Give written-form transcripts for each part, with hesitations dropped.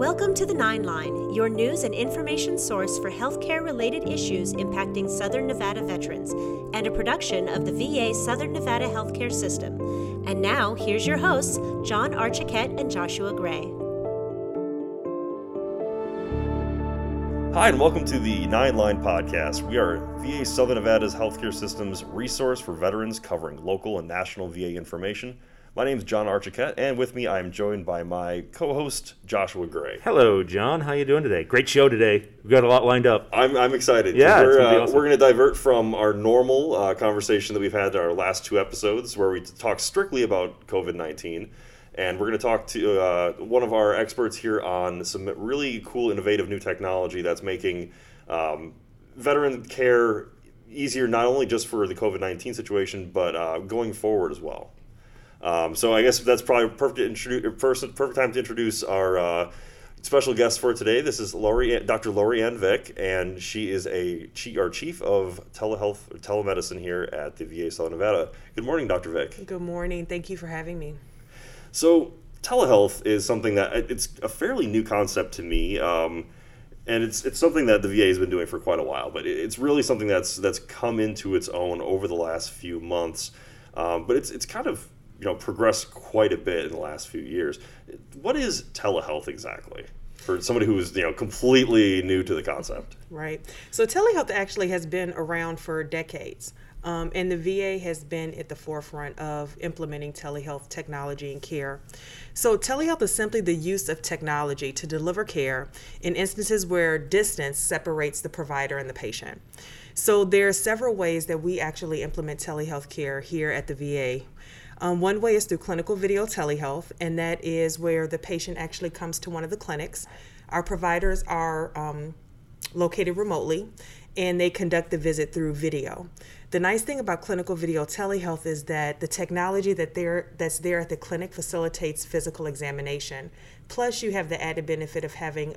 Welcome to The 9 Line, your news and information source for healthcare-related issues impacting Southern Nevada veterans, and a production of the VA Southern Nevada Healthcare System. And now, here's your hosts, John Archiquette and Joshua Gray. Hi, and welcome to the 9 Line podcast. We are VA Southern Nevada's healthcare system's resource for veterans covering local and national VA information. My name is John Archiquette, and with me I'm joined by my co-host, Joshua Gray. Hello, John. How you doing today? Great show today. We've got a lot lined up. I'm excited. Yeah, it's gonna be awesome. We're going to divert from our normal conversation that we've had our last two episodes where we talk strictly about COVID-19, and we're going to talk to one of our experts here on some really cool, innovative new technology that's making veteran care easier, not only just for the COVID-19 situation, but going forward as well. So I guess that's probably perfect time to introduce our special guest for today. This is Dr. Lowryanne Vick, and she is our chief of telehealth or telemedicine here at the VA Southern Nevada. Good morning, Dr. Vick. Good morning. Thank you for having me. So telehealth is something that it's a fairly new concept to me, and it's something that the VA has been doing for quite a while. But it's really something that's come into its own over the last few months. But it's kind of progressed quite a bit in the last few years. What is telehealth exactly for somebody who is completely new to the concept? Right. So telehealth actually has been around for decades, and the VA has been at the forefront of implementing telehealth technology and care. So telehealth is simply the use of technology to deliver care in instances where distance separates the provider and the patient. So there are several ways that we actually implement telehealth care here at the VA. One way is through clinical video telehealth, and that is where the patient actually comes to one of the clinics. Our providers are located remotely, and they conduct the visit through video. The nice thing about clinical video telehealth is that the technology that's there at the clinic facilitates physical examination. Plus, you have the added benefit of having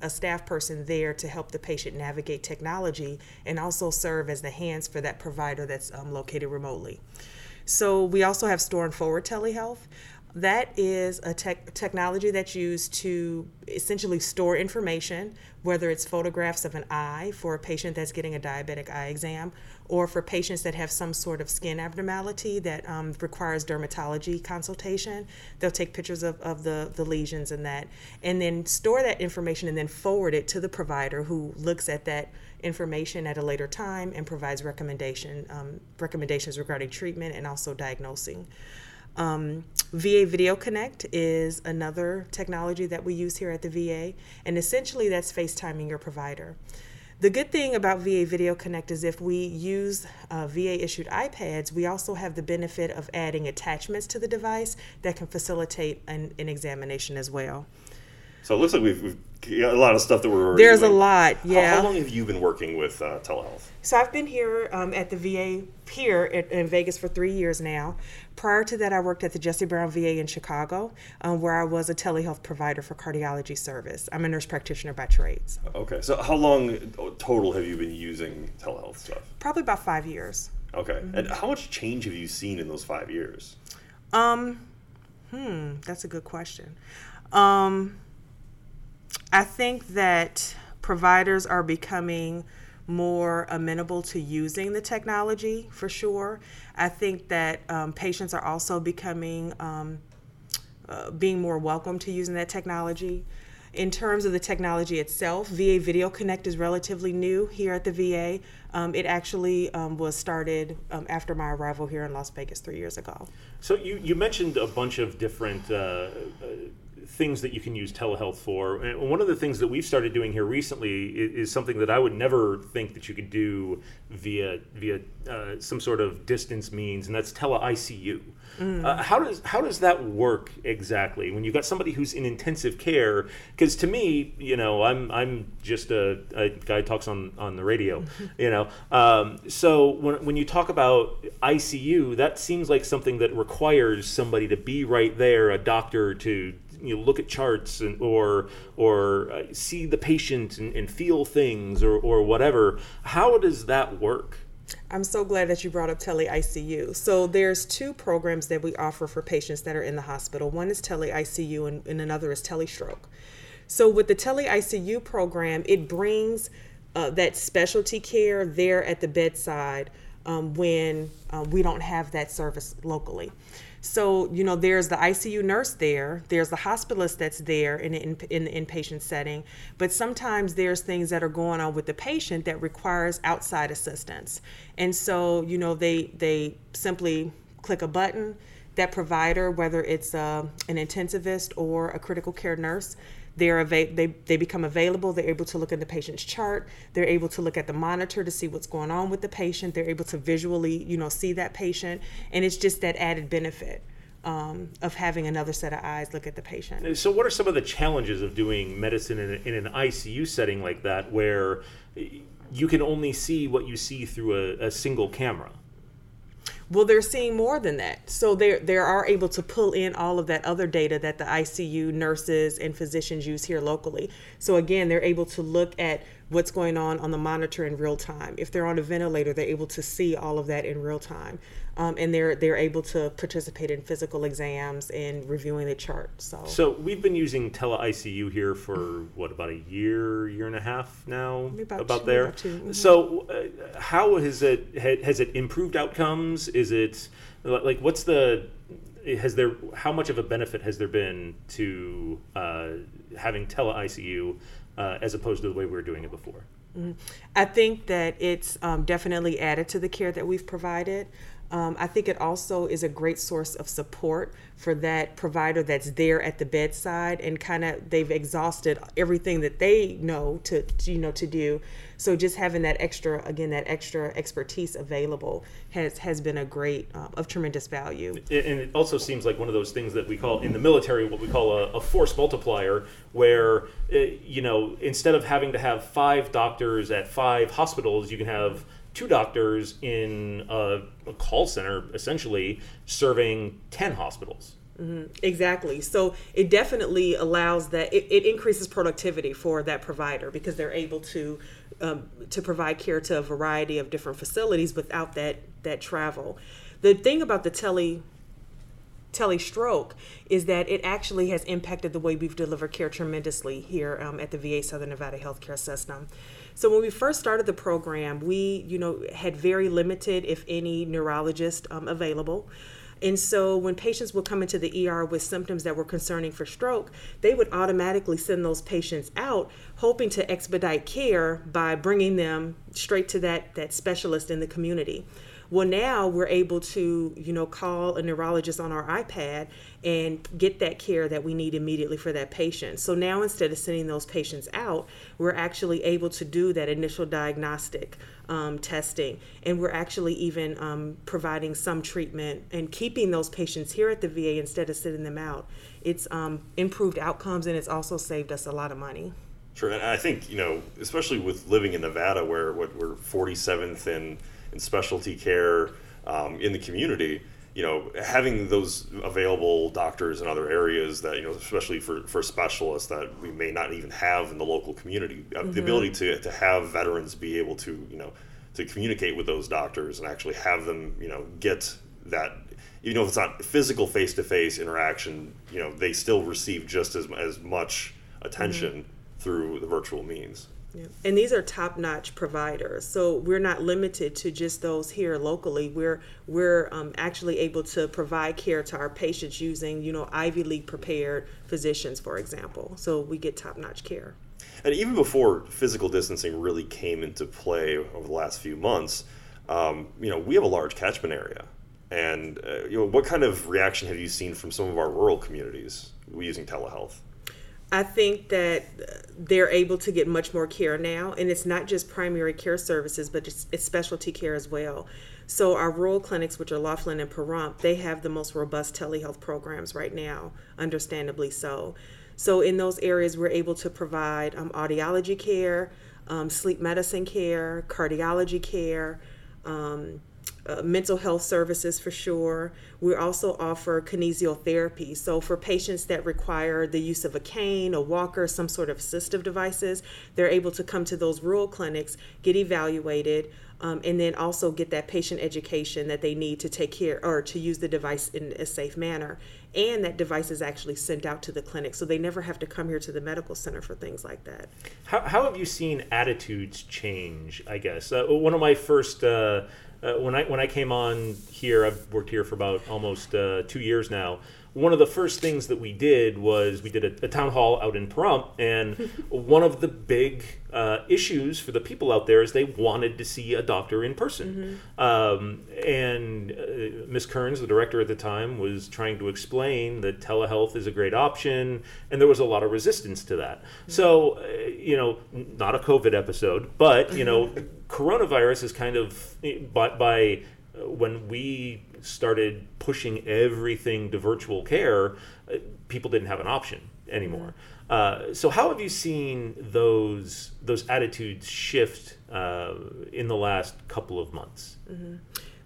a staff person there to help the patient navigate technology and also serve as the hands for that provider that's located remotely. So we also have store and forward telehealth. That is a technology that's used to essentially store information, whether it's photographs of an eye for a patient that's getting a diabetic eye exam, or for patients that have some sort of skin abnormality that requires dermatology consultation. They'll take pictures of the lesions and that, and then store that information and then forward it to the provider, who looks at that information at a later time and provides recommendations regarding treatment and also diagnosing. VA Video Connect is another technology that we use here at the VA, and essentially that's FaceTiming your provider. The good thing about VA Video Connect is if we use VA-issued iPads, we also have the benefit of adding attachments to the device that can facilitate an examination as well. So it looks like we've got a lot of stuff that we're There's doing. A lot, yeah. How long have you been working with telehealth? So I've been here at the VA here in Vegas for 3 years now. Prior to that, I worked at the Jesse Brown VA in Chicago, where I was a telehealth provider for cardiology service. I'm a nurse practitioner by trade. So. Okay. So how long total have you been using telehealth stuff? Probably about 5 years. Okay. Mm-hmm. And how much change have you seen in those 5 years? That's a good question. I think that providers are becoming more amenable to using the technology, for sure. I think that patients are also becoming being more welcome to using that technology. In terms of the technology itself, VA Video Connect is relatively new here at the VA. It actually was started after my arrival here in Las Vegas 3 years ago. So you mentioned a bunch of different things that you can use telehealth for. And one of the things that we've started doing here recently is something that I would never think that you could do via some sort of distance means, and that's tele-ICU. Mm. How does that work exactly when you've got somebody who's in intensive care? Because to me, I'm just a guy who talks on the radio, So when you talk about ICU, that seems like something that requires somebody to be right there, a doctor to look at charts and or see the patient and feel things or whatever. How does that work? I'm so glad that you brought up tele-ICU. So there's two programs that we offer for patients that are in the hospital. One is tele-ICU and another is tele-stroke. So with the tele-ICU program, it brings that specialty care there at the bedside when we don't have that service locally. So, you know, there's the ICU nurse there, there's the hospitalist that's there in the inpatient setting, but sometimes there's things that are going on with the patient that requires outside assistance. And so, you know, they simply click a button. That provider, whether it's an intensivist or a critical care nurse, they become available. They're able to look at the patient's chart. They're able to look at the monitor to see what's going on with the patient. They're able to visually, you know, see that patient. And it's just that added benefit of having another set of eyes look at the patient. So what are some of the challenges of doing medicine in an ICU setting like that, where you can only see what you see through a single camera? Well, they're seeing more than that. So they are able to pull in all of that other data that the ICU nurses and physicians use here locally. So again, they're able to look at what's going on the monitor in real time. If they're on a ventilator, they're able to see all of that in real time. And they're able to participate in physical exams and reviewing the chart. So we've been using tele-ICU here for, about a year and a half now? About two. Mm-hmm. So how has it improved outcomes? Is it, like, how much of a benefit has there been to having tele-ICU as opposed to the way we were doing it before? Mm-hmm. I think that it's definitely added to the care that we've provided. I think it also is a great source of support for that provider that's there at the bedside, and kind of they've exhausted everything that they know to do. So just having that extra expertise available has been of tremendous value. And it also seems like one of those things that we call in the military, what we call a force multiplier, where, instead of having to have 5 doctors at 5 hospitals, you can have 2 doctors in a call center, essentially, serving 10 hospitals. Mm-hmm. Exactly. So it definitely allows that, it increases productivity for that provider, because they're able to provide care to a variety of different facilities without that travel. The thing about the telestroke is that it actually has impacted the way we've delivered care tremendously here at the VA Southern Nevada Healthcare System. So when we first started the program, we had very limited, if any, neurologists available. And so when patients would come into the ER with symptoms that were concerning for stroke, they would automatically send those patients out, hoping to expedite care by bringing them straight to that specialist in the community. Well, now we're able to, call a neurologist on our iPad and get that care that we need immediately for that patient. So now, instead of sending those patients out, we're actually able to do that initial diagnostic testing. And we're actually even providing some treatment and keeping those patients here at the VA instead of sending them out. It's improved outcomes, and it's also saved us a lot of money. Sure. And I think, especially with living in Nevada, where we're 47th in specialty care in the community, having those available doctors in other areas that, especially for specialists that we may not even have in the local community, mm-hmm. the ability to have veterans be able to, to communicate with those doctors and actually have them, get that, even if it's not physical face-to-face interaction, they still receive just as much attention mm-hmm. through the virtual means. Yeah. And these are top-notch providers, so we're not limited to just those here locally. We're actually able to provide care to our patients using, Ivy League prepared physicians, for example. So we get top-notch care. And even before physical distancing really came into play over the last few months, we have a large catchment area. And what kind of reaction have you seen from some of our rural communities using telehealth? I think that they're able to get much more care now, and it's not just primary care services, but it's specialty care as well. So our rural clinics, which are Laughlin and Pahrump, they have the most robust telehealth programs right now, understandably so. So in those areas, we're able to provide audiology care, sleep medicine care, cardiology care, mental health services for sure. We also offer kinesiotherapy. So for patients that require the use of a cane, a walker, some sort of assistive devices, they're able to come to those rural clinics, get evaluated, and then also get that patient education that they need to take care or to use the device in a safe manner. And that device is actually sent out to the clinic, so they never have to come here to the medical center for things like that. How have you seen attitudes change, I guess? One of my first, when I came on here, I've worked here for about almost 2 years now. One of the first things that we did was we did a town hall out in Pahrump, and one of the big issues for the people out there is they wanted to see a doctor in person. Mm-hmm. And Ms. Kearns, the director at the time, was trying to explain that telehealth is a great option, and there was a lot of resistance to that. Mm-hmm. So, not a COVID episode, but, coronavirus is kind of, by when we started pushing everything to virtual care, people didn't have an option anymore. So how have you seen those attitudes shift in the last couple of months? Mm-hmm.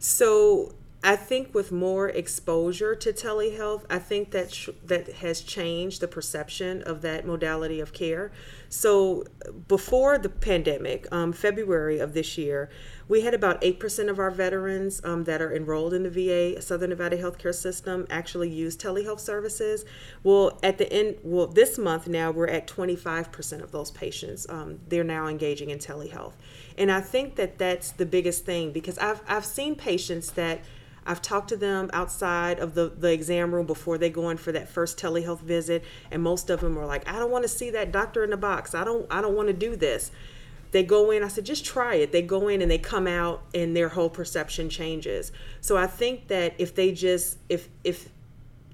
So I think with more exposure to telehealth, I think that has changed the perception of that modality of care. So before the pandemic, February of this year, we had about 8% of our veterans that are enrolled in the VA Southern Nevada Healthcare System actually use telehealth services. Well, at the end, this month now we're at 25% of those patients. They're now engaging in telehealth, and I think that's the biggest thing, because I've seen patients that I've talked to them outside of the exam room before they go in for that first telehealth visit, and most of them are like, I don't want to see that doctor in the box. I don't want to do this. They go in, I said, just try it. They go in and they come out and their whole perception changes. So I think that if the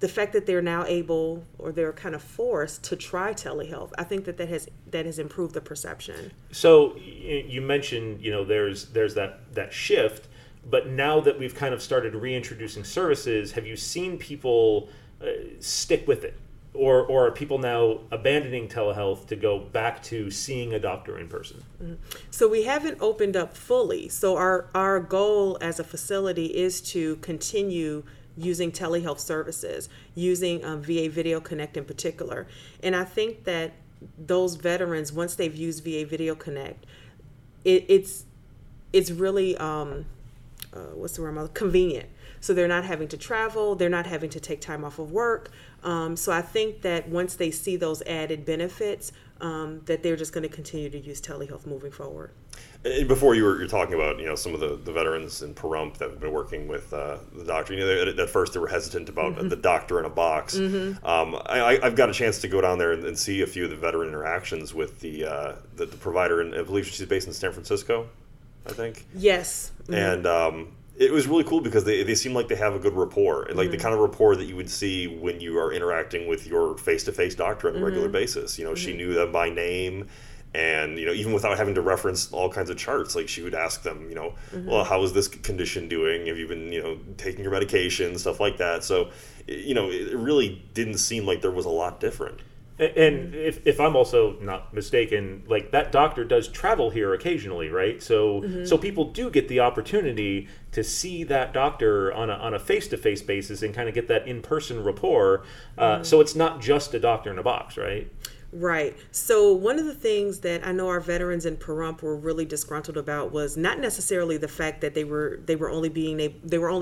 fact that they're now able, or they're kind of forced to try telehealth, I think that has improved the perception. So you mentioned, there's that shift. But now that we've kind of started reintroducing services, have you seen people stick with it? Or are people now abandoning telehealth to go back to seeing a doctor in person? Mm-hmm. So we haven't opened up fully. So our goal as a facility is to continue using telehealth services, using VA Video Connect in particular. And I think that those veterans, once they've used VA Video Connect, it's really... convenient. So they're not having to travel, they're not having to take time off of work. So I think that once they see those added benefits, that they're just going to continue to use telehealth moving forward. And before you're talking about, some of the veterans in Pahrump that have been working with the doctor. At first they were hesitant about mm-hmm. the doctor in a box. Mm-hmm. I've got a chance to go down there and see a few of the veteran interactions with the provider, and I believe she's based in San Francisco, I think. Yes. Mm-hmm. And it was really cool because they seem like they have a good rapport, and like mm-hmm. the kind of rapport that you would see when you are interacting with your face-to-face doctor on a mm-hmm. regular basis. Mm-hmm. She knew them by name, and even without having to reference all kinds of charts, like she would ask them, mm-hmm. well, how is this condition doing? Have you been, taking your medication, stuff like that? So, it really didn't seem like there was a lot different. And if I'm also not mistaken, like that doctor does travel here occasionally, right? So mm-hmm. so people do get the opportunity to see that doctor on a face-to-face basis and kind of get that in-person rapport. Mm-hmm. So it's not just a doctor in a box, right? Right. So one of the things that I know our veterans in Pahrump were really disgruntled about was not necessarily the fact that they were only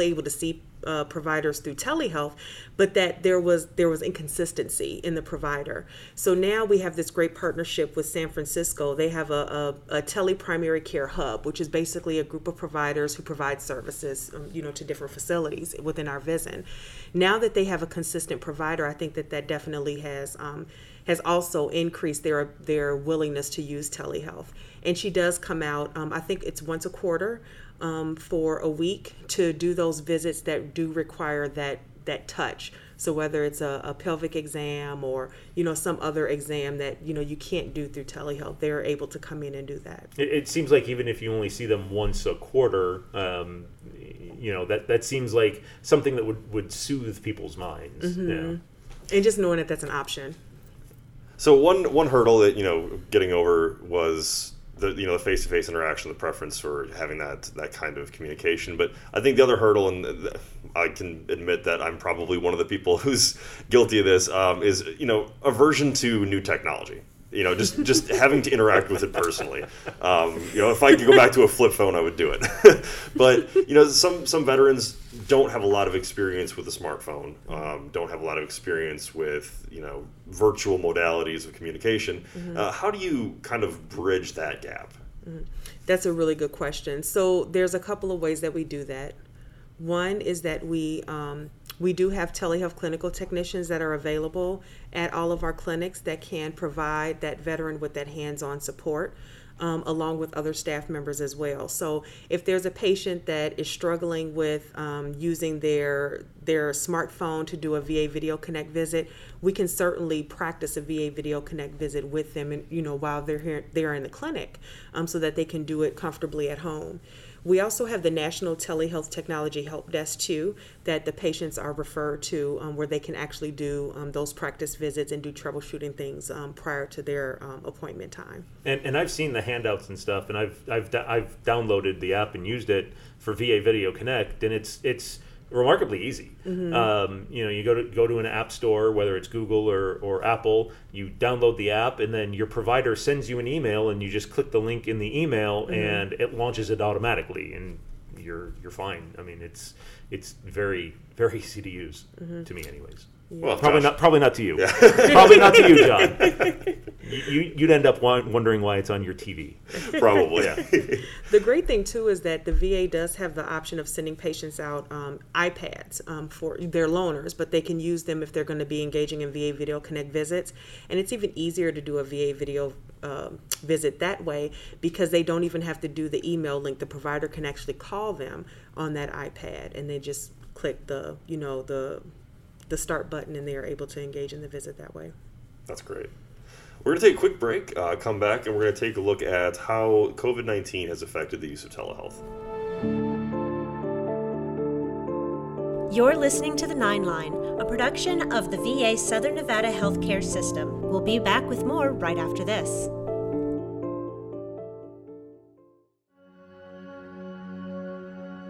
able to see providers through telehealth, but that there was inconsistency in the provider. So now we have this great partnership with San Francisco. They have a tele-primary care hub, which is basically a group of providers who provide services, to different facilities within our VISN. Now that they have a consistent provider, I think that definitely has also increased their willingness to use telehealth. And she does come out, I think it's once a quarter, for a week, to do those visits that do require that touch. So whether it's a pelvic exam or some other exam that you can't do through telehealth, they're able to come in and do that. It seems like even if you only see them once a quarter, that seems like something that would soothe people's minds. Mm-hmm. Yeah. And just knowing that that's an option. So one hurdle that getting over was the face-to-face interaction, the preference for having that kind of communication. But I think the other hurdle, and I can admit that I'm probably one of the people who's guilty of this, is aversion to new technology. You know, just having to interact with it personally. You know, if I could go back to a flip phone, I would do it. But, you know, some veterans don't have a lot of experience with a smartphone, don't have a lot of experience with, you know, virtual modalities of communication. Mm-hmm. How do you kind of bridge that gap? Mm-hmm. That's a really good question. So there's a couple of ways that we do that. One is that we do have telehealth clinical technicians that are available at all of our clinics that can provide that veteran with that hands-on support, along with other staff members as well. So if there's a patient that is struggling with using their smartphone to do a VA Video Connect visit, we can certainly practice a VA Video Connect visit with them, and you know, while they're here, they're in the clinic, so that they can do it comfortably at home. We also have the National Telehealth Technology Help Desk, too, that the patients are referred to, where they can actually do those practice visits and do troubleshooting things prior to their appointment time. And I've seen the handouts and stuff, and I've downloaded the app and used it for VA Video Connect, and it's remarkably easy. Mm-hmm. You know, you go to an app store, whether it's Google or Apple, you download the app, and then your provider sends you an email, and you just click the link in the email, mm-hmm. and it launches it automatically, and you're fine. I mean, it's very, very easy to use, mm-hmm. to me anyways. Yeah. Well, probably not to you. Yeah. Probably not to you, John. You'd end up wondering why it's on your TV. Probably. Yeah. The great thing too is that the VA does have the option of sending patients out iPads for their loaners, but they can use them if they're going to be engaging in VA Video Connect visits. And it's even easier to do a VA Video visit that way, because they don't even have to do the email link. The provider can actually call them on that iPad, and they just click the start button, and they are able to engage in the visit that way. That's great. We're going to take a quick break, come back, and we're going to take a look at how COVID-19 has affected the use of telehealth. You're listening to The 9 Line, a production of the VA Southern Nevada Healthcare System. We'll be back with more right after this.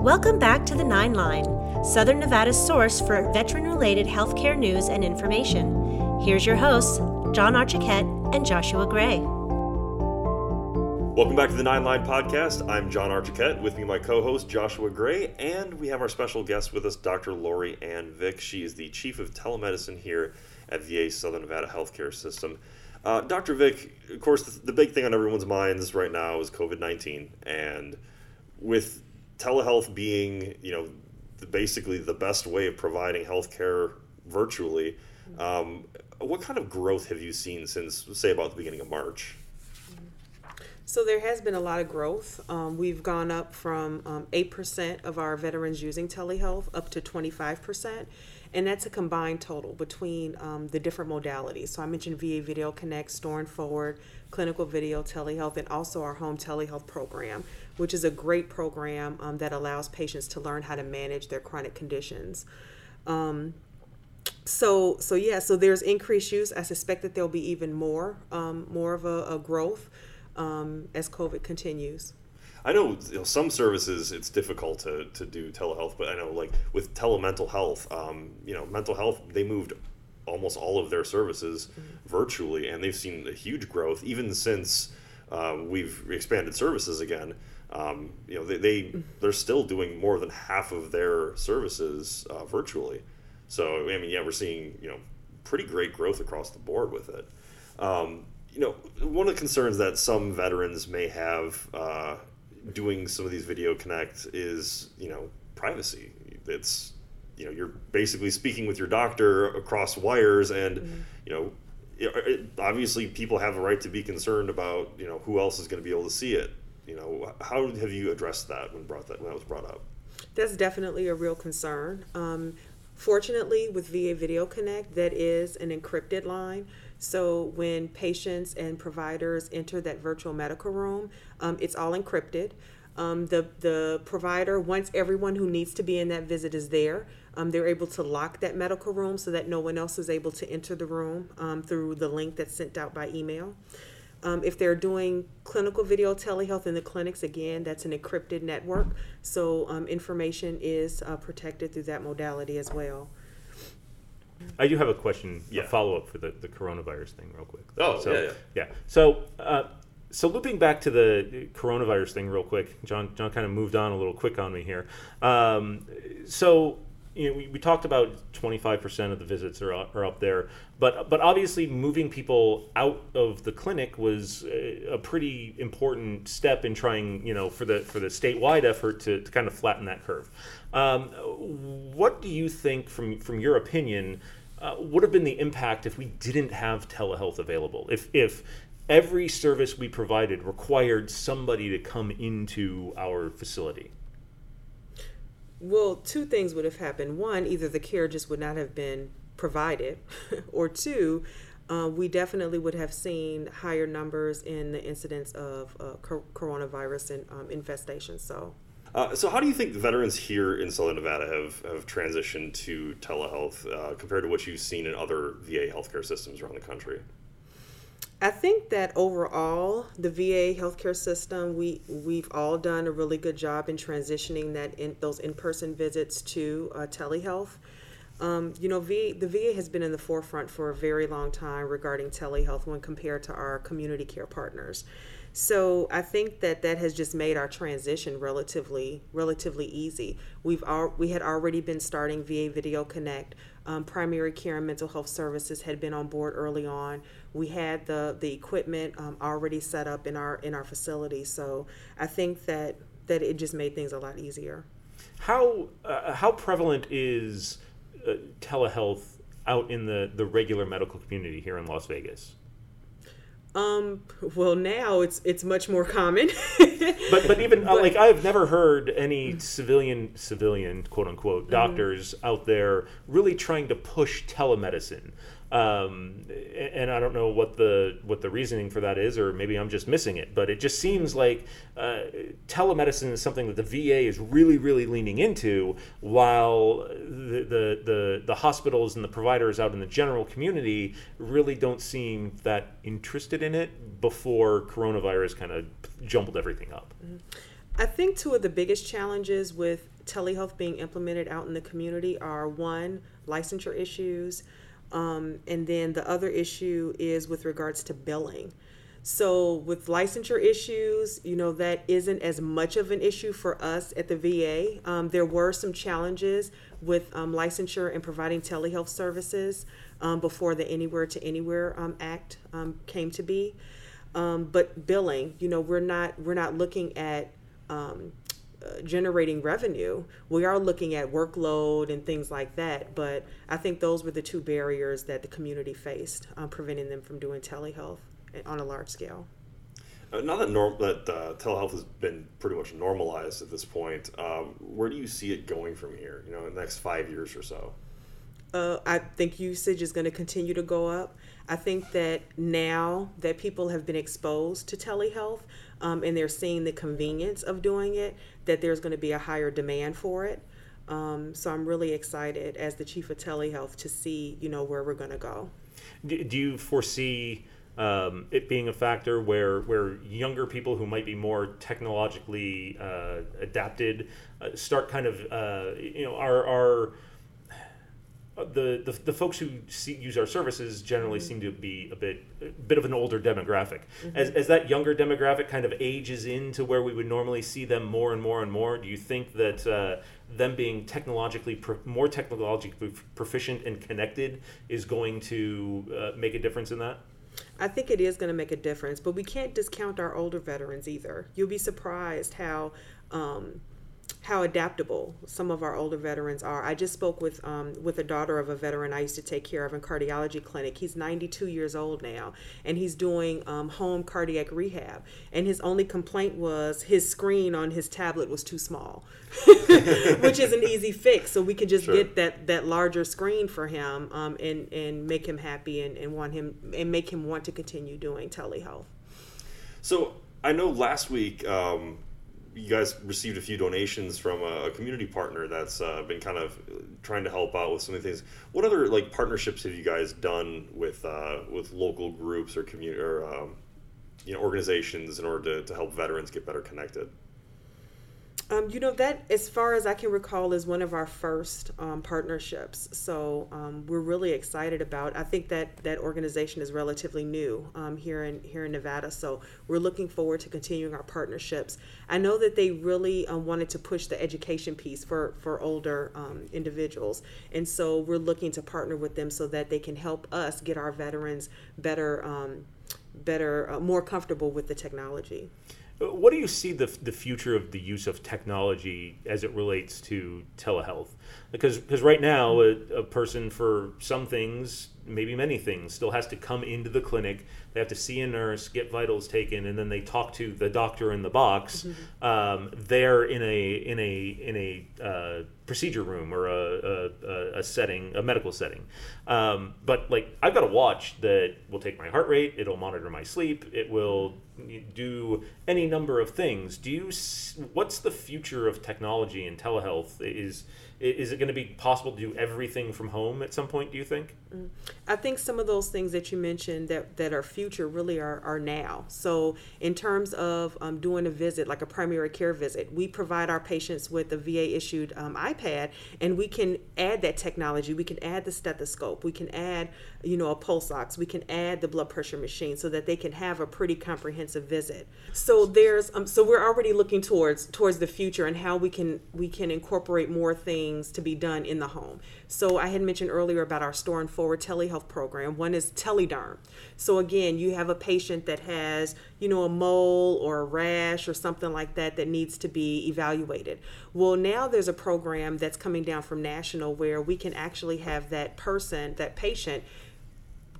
Welcome back to The 9 Line, Southern Nevada's source for veteran-related healthcare news and information. Here's your hosts, John Archiquette and Joshua Gray. Welcome back to The 9 Line podcast. I'm John Archiquette. With me, my co-host, Joshua Gray, and we have our special guest with us, Dr. Lowryanne Vick. She is the Chief of Telemedicine here at VA Southern Nevada Healthcare System. Dr. Vick, of course, the big thing on everyone's minds right now is COVID-19, and with telehealth being, you know, basically the best way of providing healthcare virtually, what kind of growth have you seen since, say, about the beginning of March? So there has been a lot of growth. We've gone up from 8% of our veterans using telehealth up to 25%. And that's a combined total between the different modalities. So I mentioned VA Video Connect, Store and Forward, Clinical Video Telehealth, and also our Home Telehealth Program, which is a great program that allows patients to learn how to manage their chronic conditions. So there's increased use. I suspect that there'll be even more of a growth. as COVID continues? I know, some services it's difficult to do telehealth, but I know like with telemental health, mental health, they moved almost all of their services virtually, and they've seen a huge growth even since we've expanded services again. They're still doing more than half of their services virtually. So, we're seeing, pretty great growth across the board with it. One of the concerns that some veterans may have doing some of these video connect is, privacy. It's, you're basically speaking with your doctor across wires, and, obviously people have a right to be concerned about, who else is going to be able to see it. How have you addressed that when that was brought up? That's definitely a real concern. Fortunately, with VA Video Connect, that is an encrypted line. So when patients and providers enter that virtual medical room, it's all encrypted. The provider, once everyone who needs to be in that visit is there, they're able to lock that medical room so that no one else is able to enter the room through the link that's sent out by email. If they're doing clinical video telehealth in the clinics, again, that's an encrypted network. So information is protected through that modality as well. I do have a question, a follow-up for the coronavirus thing real quick. So looping back to the coronavirus thing real quick, John kind of moved on a little quick on me here. We talked about 25% of the visits are up there, but obviously moving people out of the clinic was a pretty important step in trying, for the statewide effort to kind of flatten that curve. What do you think, from your opinion, would have been the impact if we didn't have telehealth available? If every service we provided required somebody to come into our facility? Well, two things would have happened. One, either the care just would not have been provided, or two, we definitely would have seen higher numbers in the incidence of coronavirus and infestation. So how do you think veterans here in Southern Nevada have transitioned to telehealth compared to what you've seen in other VA healthcare systems around the country? I think that overall, the VA healthcare system, we've all done a really good job in transitioning those in-person visits to telehealth. The VA has been in the forefront for a very long time regarding telehealth when compared to our community care partners. So I think that has just made our transition relatively easy. We had already been starting VA Video Connect. Primary care and mental health services had been on board early on. We had the equipment already set up in our facility. So I think that it just made things a lot easier. How prevalent is telehealth out in the regular medical community here in Las Vegas? Well, now it's much more common. but even like I've never heard any civilian quote unquote doctors out there really trying to push telemedicine. And I don't know what the reasoning for that is, or maybe I'm just missing it, but it just seems like telemedicine is something that the VA is really, really leaning into, while the hospitals and the providers out in the general community really don't seem that interested in it before coronavirus kind of jumbled everything up. I think two of the biggest challenges with telehealth being implemented out in the community are, one, licensure issues, and then the other issue is with regards to billing. So with licensure issues, that isn't as much of an issue for us at the VA. There were some challenges with licensure and providing telehealth services before the Anywhere to Anywhere Act came to be. But billing, we're not looking at generating revenue. We are looking at workload and things like that, but I think those were the two barriers that the community faced, preventing them from doing telehealth on a large scale. Now that telehealth has been pretty much normalized at this point, where do you see it going from here, in the next 5 years or so? I think usage is going to continue to go up. I think that now that people have been exposed to telehealth, and they're seeing the convenience of doing it, that there's going to be a higher demand for it. So I'm really excited as the chief of telehealth to see, where we're going to go. Do you foresee It being a factor where younger people who might be more technologically adapted start kind of the folks who use our services generally seem to be a bit of an older demographic. Mm-hmm. As that younger demographic kind of ages into where we would normally see them more and more and more, do you think that them being more technologically proficient and connected is going to make a difference in that? I think it is going to make a difference, but we can't discount our older veterans either. You'll be surprised how adaptable some of our older veterans are. I just spoke with a daughter of a veteran I used to take care of in cardiology clinic. He's 92 years old now, and he's doing home cardiac rehab. And his only complaint was his screen on his tablet was too small, which is an easy fix. So we could just get that larger screen for him and make him happy and make him want to continue doing telehealth. So I know last week, you guys received a few donations from a community partner that's been kind of trying to help out with some of the things. What other partnerships have you guys done with local groups or community or organizations in order to help veterans get better connected? That, as far as I can recall, is one of our first partnerships. So we're really excited about. I think that organization is relatively new here in Nevada. So we're looking forward to continuing our partnerships. I know that they really wanted to push the education piece for older individuals, and so we're looking to partner with them so that they can help us get our veterans better, more comfortable with the technology. What do you see the future of the use of technology as it relates to telehealth? Because right now, a person for some things, maybe many things, still has to come into the clinic. They have to see a nurse, get vitals taken, and then they talk to the doctor in the box. Mm-hmm. They're in a procedure room or a setting, a medical setting. But I've got a watch that will take my heart rate. It'll monitor my sleep. It will do any number of things. What's the future of technology in telehealth? Is it going to be possible to do everything from home at some point, do you think? I think some of those things that you mentioned that are future really are now. So in terms of doing a visit, like a primary care visit, we provide our patients with a VA-issued iPad, and we can add that technology. We can add the stethoscope. We can add, a pulse ox. We can add the blood pressure machine so that they can have a pretty comprehensive visit. So there's so we're already looking towards the future and how we can incorporate more things to be done in the home. So I had mentioned earlier about our store and forward telehealth program. One is telederm. So again, you have a patient that has, a mole or a rash or something like that needs to be evaluated. Well, now there's a program that's coming down from National where we can actually have that patient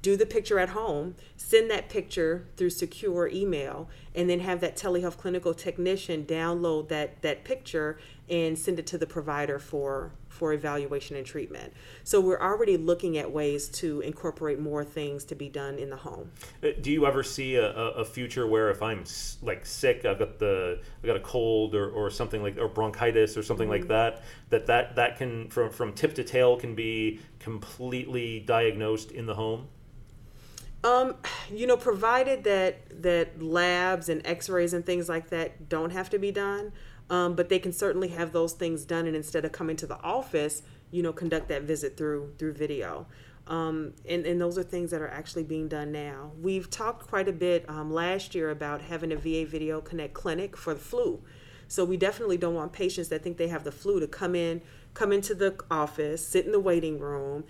do the picture at home, send that picture through secure email, and then have that telehealth clinical technician download that picture and send it to the provider for evaluation and treatment. So we're already looking at ways to incorporate more things to be done in the home. Do you ever see a future where if I'm sick, I've got a cold or something or bronchitis or something mm-hmm. that can from tip to tail can be completely diagnosed in the home? Provided that labs and x-rays and things like that don't have to be done, but they can certainly have those things done, and instead of coming to the office, conduct that visit through video. And those are things that are actually being done now. We've talked quite a bit last year about having a VA Video Connect clinic for the flu. So we definitely don't want patients that think they have the flu to come into the office, sit in the waiting room,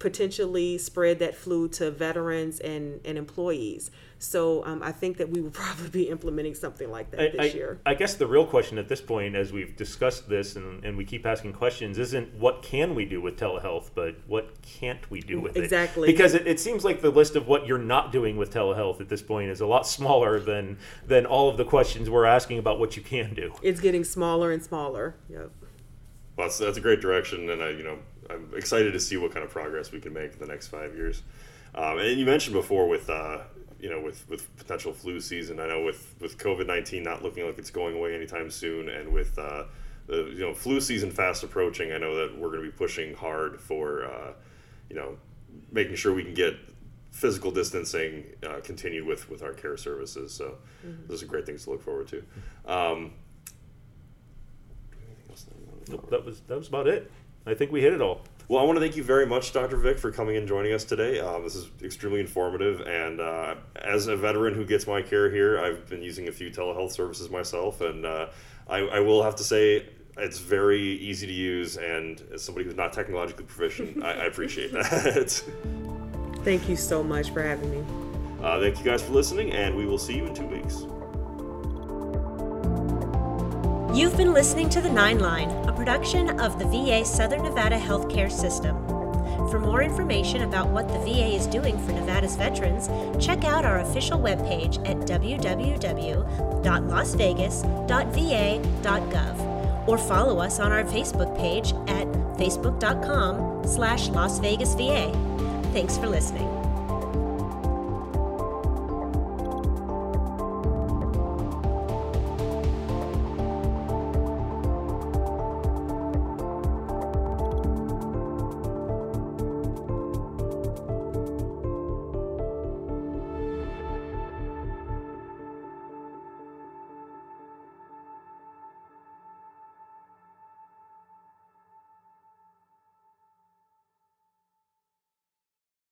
potentially spread that flu to veterans and employees. So I think that we will probably be implementing something like that this year. I guess the real question at this point, as we've discussed this and we keep asking questions, isn't what can we do with telehealth, but what can't we do with it? Exactly. Because it seems like the list of what you're not doing with telehealth at this point is a lot smaller than all of the questions we're asking about what you can do. It's getting smaller and smaller. Yep. Well, that's a great direction, and I'm excited to see what kind of progress we can make in the next 5 years. And you mentioned before with potential flu season. I know with COVID-19 not looking like it's going away anytime soon, and with the flu season fast approaching, I know that we're going to be pushing hard for making sure we can get physical distancing continued with our care services. So those are great things to look forward to. That was about it. I think we hit it all. Well, I want to thank you very much, Dr. Vick, for coming and joining us today. This is extremely informative, and as a veteran who gets my care here, I've been using a few telehealth services myself, and I will have to say it's very easy to use, and as somebody who's not technologically proficient, I appreciate that. Thank you so much for having me. Thank you guys for listening, and we will see you in 2 weeks. You've been listening to The 9 Line, a production of the VA Southern Nevada Healthcare System. For more information about what the VA is doing for Nevada's veterans, check out our official webpage at www.lasvegas.va.gov or follow us on our Facebook page at facebook.com/LasVegasVA. Thanks for listening.